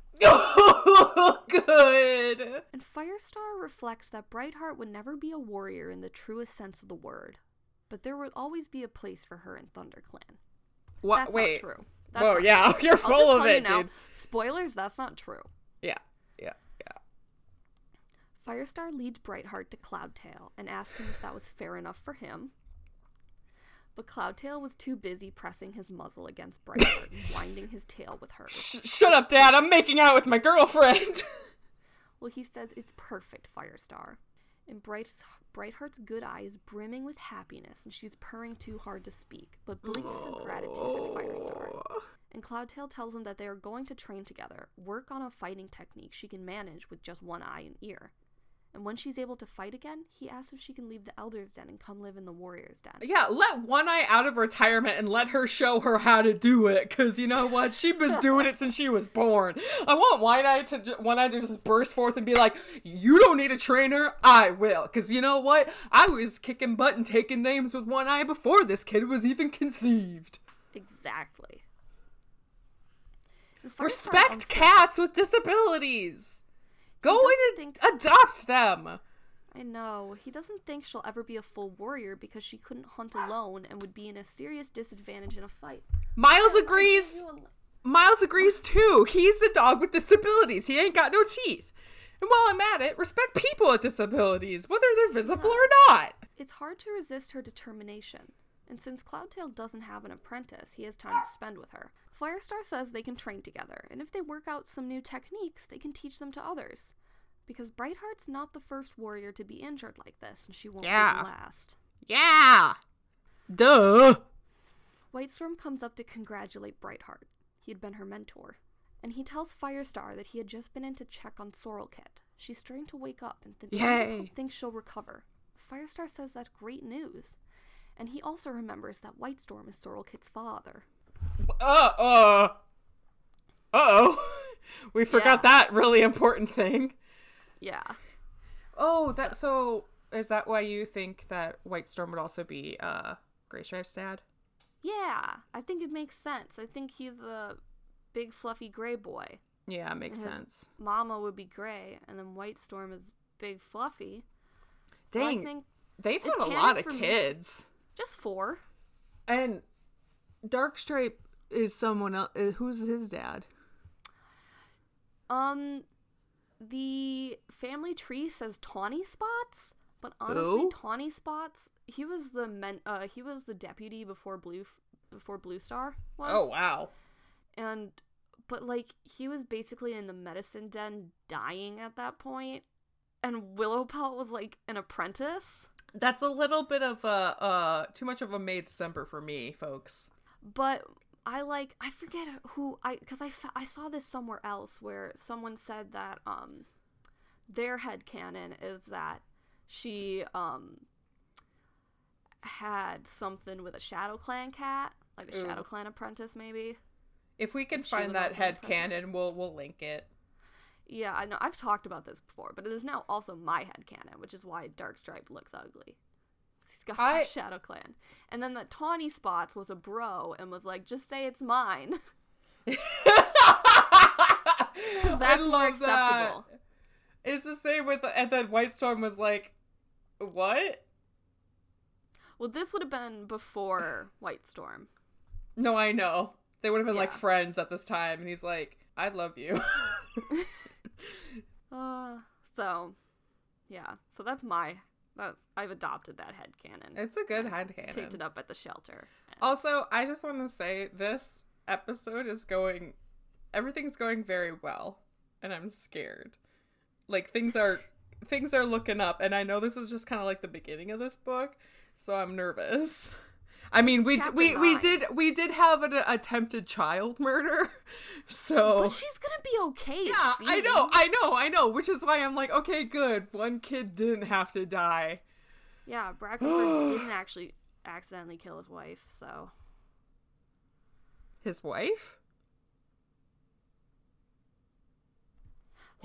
Good! And Firestar reflects that Brightheart would never be a warrior in the truest sense of the word, but there would always be a place for her in ThunderClan. What? That's Wait. Not true. That's Whoa, not yeah, true. You're full I'll just of tell it, you now, dude. Spoilers, that's not true. Yeah. Firestar leads Brightheart to Cloudtail and asks him if that was fair enough for him. But Cloudtail was too busy pressing his muzzle against Brightheart and winding his tail with hers. Shut up, Dad! I'm making out with my girlfriend! Well, he says it's perfect, Firestar. And Brightheart's good eye is brimming with happiness, and she's purring too hard to speak, but blinks her gratitude at Firestar. And Cloudtail tells him that they are going to train together, work on a fighting technique she can manage with just one eye and ear. And when she's able to fight again, he asks if she can leave the Elder's Den and come live in the Warrior's Den. Yeah, let One Eye out of retirement and let her show her how to do it. Because you know what? She's been doing it since she was born. I want One Eye to just burst forth and be like, you don't need a trainer, I will. Because you know what? I was kicking butt and taking names with One Eye before this kid was even conceived. Exactly. Respect cats with disabilities. Go in and adopt them! I know. He doesn't think she'll ever be a full warrior because she couldn't hunt alone and would be in a serious disadvantage in a fight. Miles agrees too. He's the dog with disabilities. He ain't got no teeth. And while I'm at it, respect people with disabilities, whether they're visible or not. It's hard to resist her determination. And since Cloudtail doesn't have an apprentice, he has time to spend with her. Firestar says they can train together, and if they work out some new techniques, they can teach them to others. Because Brightheart's not the first warrior to be injured like this, and she won't be the last. Yeah! Duh! White Storm comes up to congratulate Brightheart. He had been her mentor. And he tells Firestar that he had just been in to check on Sorrelkit. She's starting to wake up and thinks she'll recover. Firestar says that's great news. And he also remembers that White Storm is Sorrelkit's father. Uh-oh. We forgot that really important thing. Yeah. Oh, so is that why you think that White Storm would also be Graystripe's dad? Yeah, I think it makes sense. I think he's a big fluffy gray boy. Yeah, it makes sense. Mama would be gray, and then White Storm is big fluffy. Dang, so I think they've had a lot of kids. Just 4. And Darkstripe is someone else. Who's his dad? The family tree says Tawny Spots, but honestly, ooh. Tawny Spots, he was the deputy before Blue Star was. Oh wow. But he was basically in the medicine den dying at that point, and Willowpelt was like an apprentice. That's a little bit of too much of a May December for me, folks. But I forget who because I saw this somewhere else where someone said that their headcanon is that she had something with a Shadow Clan cat, like a Shadow Clan apprentice maybe. If we can find that headcanon, we'll link it. Yeah, I know. I've talked about this before, but it is now also my headcanon, which is why Darkstripe looks ugly. He's got a Shadow Clan. And then the Tawny Spots was a bro and was like, just say it's mine. That's I love more acceptable. That. It's the same with, and then White Storm was like, what? Well, this would have been before White Storm. No, I know. They would have been, like, friends at this time. And he's like, I love you. So that's I've adopted that headcanon. It's a good headcanon. Picked it up at the shelter. Also, I just want to say this episode is going, everything's going very well. And I'm scared. Like, things are looking up. And I know this is just kind of like the beginning of this book. So I'm nervous. I mean, we did have an attempted child murder, so. But she's gonna be okay. Yeah, see? I know. Which is why I'm like, okay, good. One kid didn't have to die. Yeah, Brackenfur didn't actually accidentally kill his wife. So. His wife?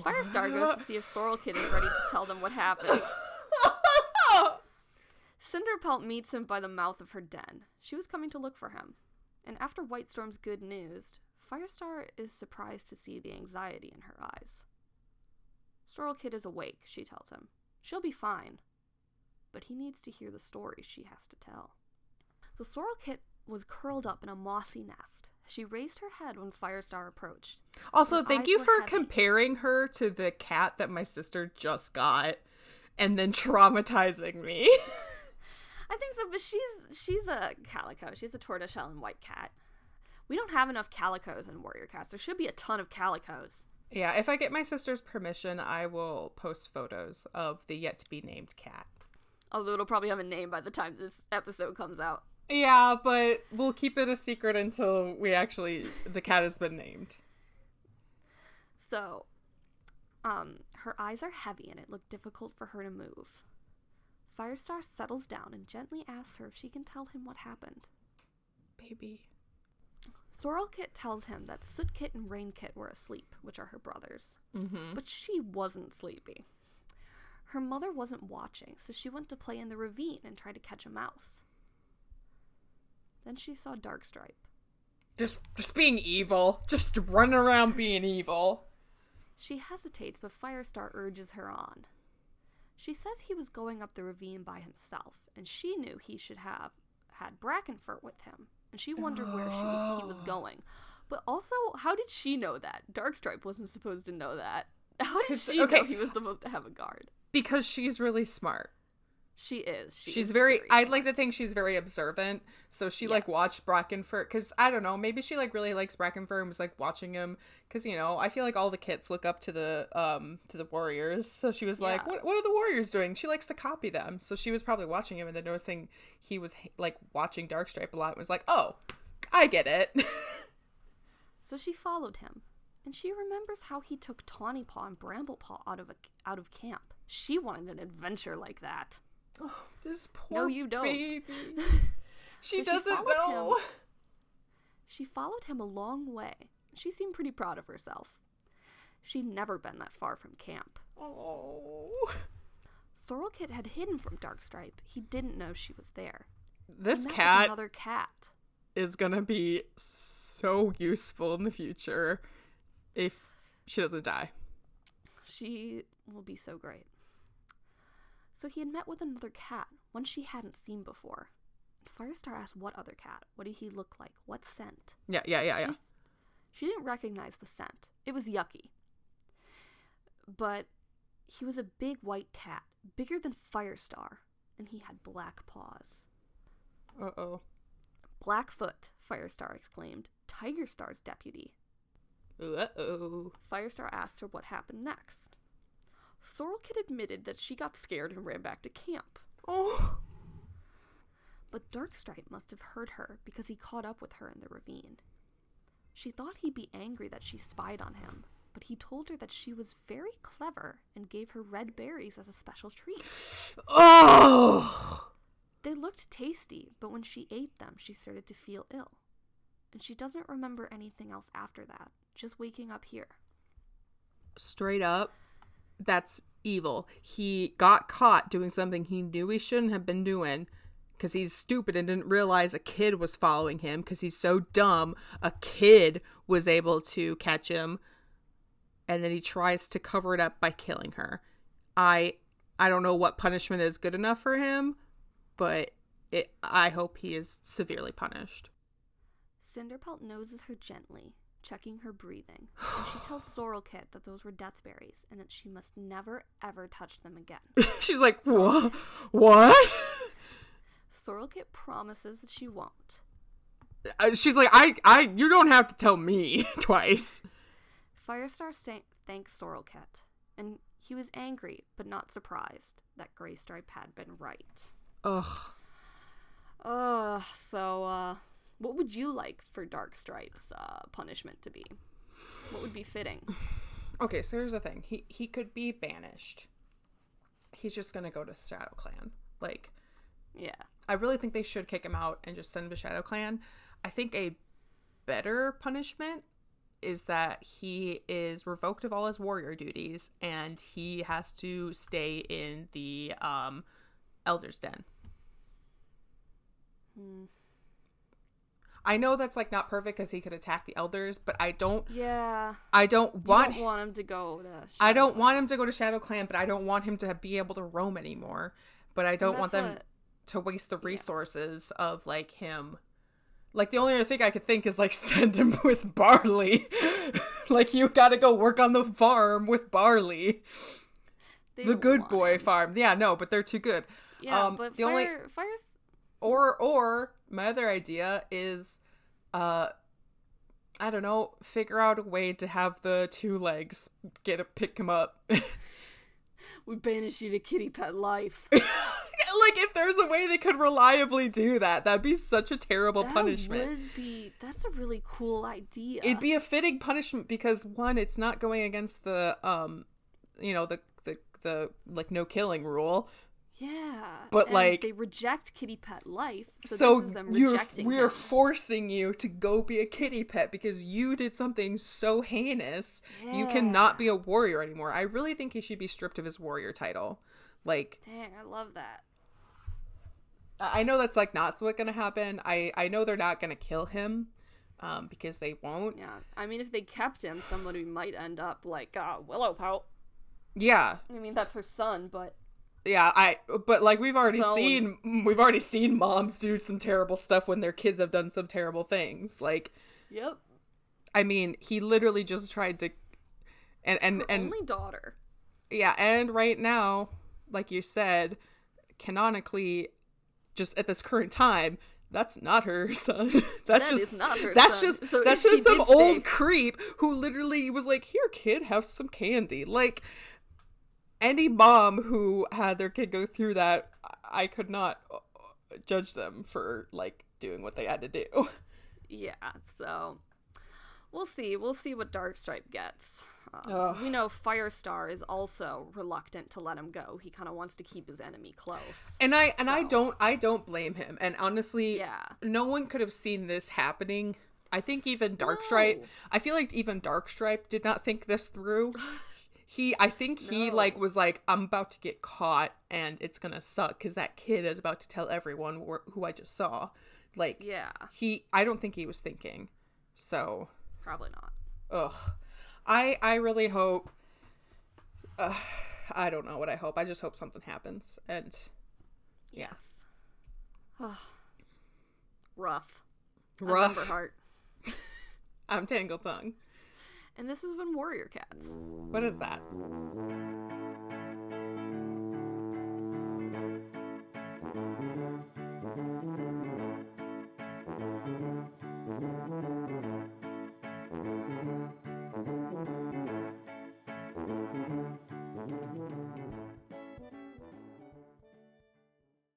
Firestar goes to see if Sorrelkit is ready to tell them what happened. Cinderpelt meets him by the mouth of her den. She was coming to look for him. And after White Storm's good news, Firestar is surprised to see the anxiety in her eyes. Sorrelkit is awake, she tells him. She'll be fine. But he needs to hear the story she has to tell. So Sorrelkit was curled up in a mossy nest. She raised her head when Firestar approached. Also, thank you for comparing her to the cat that my sister just got and then traumatizing me. I think so, but she's a calico. She's a tortoiseshell and white cat. We don't have enough calicos in Warrior Cats. There should be a ton of calicos. Yeah, if I get my sister's permission, I will post photos of the yet-to-be-named cat. Although it'll probably have a name by the time this episode comes out. Yeah, but we'll keep it a secret until the cat has been named. So, her eyes are heavy and it looked difficult for her to move. Firestar settles down and gently asks her if she can tell him what happened. Baby. Sorrelkit tells him that Sootkit and Rainkit were asleep, which are her brothers. Mm-hmm. But she wasn't sleepy. Her mother wasn't watching, so she went to play in the ravine and tried to catch a mouse. Then she saw Darkstripe. Just being evil. Just running around being evil. She hesitates, but Firestar urges her on. She says he was going up the ravine by himself, and she knew he should have had Brackenfur with him, and she wondered where he was going. But also, how did she know that? Darkstripe wasn't supposed to know that. How did she know he was supposed to have a guard? Because she's really smart. She is. She's very, I'd like to think she's very observant. So she, yes, like, watched Brackenfur, because, I don't know, maybe she, like, really likes Brackenfur and was, like, watching him, because, you know, I feel like all the kits look up to the warriors. So she was like, what are the warriors doing? She likes to copy them. So she was probably watching him and then noticing he was, like, watching Darkstripe a lot and was like, oh, I get it. So she followed him, and she remembers how he took Tawny Paw and Bramblepaw out of camp. She wanted an adventure like that. Oh, this poor baby. She doesn't know. She followed him a long way. She seemed pretty proud of herself. She'd never been that far from camp. Oh. Sorrelkit had hidden from Darkstripe. He didn't know she was there. This cat, another cat, is gonna be so useful in the future if she doesn't die. She will be so great. So he had met with another cat, one she hadn't seen before. Firestar asked what other cat. What did he look like? What scent? Yeah. She didn't recognize the scent. It was yucky. But he was a big white cat, bigger than Firestar, and he had black paws. Uh-oh. Blackfoot, Firestar exclaimed, Tigerstar's deputy. Uh-oh. Firestar asked her what happened next. Sorrelkit admitted that she got scared and ran back to camp. Oh. But Darkstripe must have heard her because he caught up with her in the ravine. She thought he'd be angry that she spied on him, but he told her that she was very clever and gave her red berries as a special treat. Oh! They looked tasty, but when she ate them, she started to feel ill. And she doesn't remember anything else after that, just waking up here. Straight up. That's evil. He got caught doing something he knew he shouldn't have been doing because he's stupid and didn't realize a kid was following him because he's so dumb. A kid was able to catch him, and then he tries to cover it up by killing her. I don't know what punishment is good enough for him, but I hope he is severely punished. Cinderpelt noses her gently, checking her breathing, and she tells Sorrelkit that those were deathberries and that she must never, ever touch them again. She's like, what? Sorrelkit promises that she won't. She's like, you don't have to tell me twice. Firestar thanks Sorrelkit, and he was angry, but not surprised that Graystripe had been right. Ugh. So, what would you like for Darkstripe's punishment to be? What would be fitting? Okay, so here's the thing. He could be banished. He's just going to go to Shadow Clan. Like, yeah. I really think they should kick him out and just send him to Shadow Clan. I think a better punishment is that he is revoked of all his warrior duties and he has to stay in the Elder's Den. Hmm. I know that's, like, not perfect because he could attack the elders, but I don't... Yeah. I don't want him to go to Shadow Clan, but I don't want him to be able to roam anymore. But I don't want them to waste the resources of, like, him. Like, the only other thing I could think is, like, send him with Barley. Like, you gotta go work on the farm with Barley. The good boy farm. Yeah, no, but they're too good. Yeah, but my other idea is, I don't know, figure out a way to have the two legs pick him up. We banish you to kitty pet life. Like, if there's a way they could reliably do that, that'd be such a terrible punishment. That's a really cool idea. It'd be a fitting punishment because, one, it's not going against the, the like, no killing rule. Yeah, but and like they reject kitty pet life, so this is them rejecting we're forcing you to go be a kitty pet because you did something so heinous. Yeah. You cannot be a warrior anymore. I really think he should be stripped of his warrior title. Like, dang, I love that. I know that's like not what's gonna happen. I know they're not gonna kill him, because they won't. Yeah, I mean if they kept him, somebody might end up like Willowpelt. Yeah, I mean that's her son, but. Yeah, we've already seen moms do some terrible stuff when their kids have done some terrible things. Like, yep. I mean, he literally just tried to, and her only daughter. Yeah, and right now, like you said, canonically, just at this current time, that's not her son. That's just some old creep who literally was like, "Here, kid, have some candy." Like, any mom who had their kid go through that, I could not judge them for like doing what they had to do. Yeah, so we'll see what Darkstripe gets. We know Firestar is also reluctant to let him go. He kind of wants to keep his enemy close. I don't blame him. And honestly, no one could have seen this happening. I think even Darkstripe, I feel like even Darkstripe did not think this through. He was like, I'm about to get caught and it's going to suck because that kid is about to tell everyone who I just saw. Like, I don't think he was thinking. So. Probably not. Ugh. I really hope, I don't know what I hope. I just hope something happens. And yes. Rough. Heart. I'm Tangle Tongue. And this has been Warrior Cats. What is that?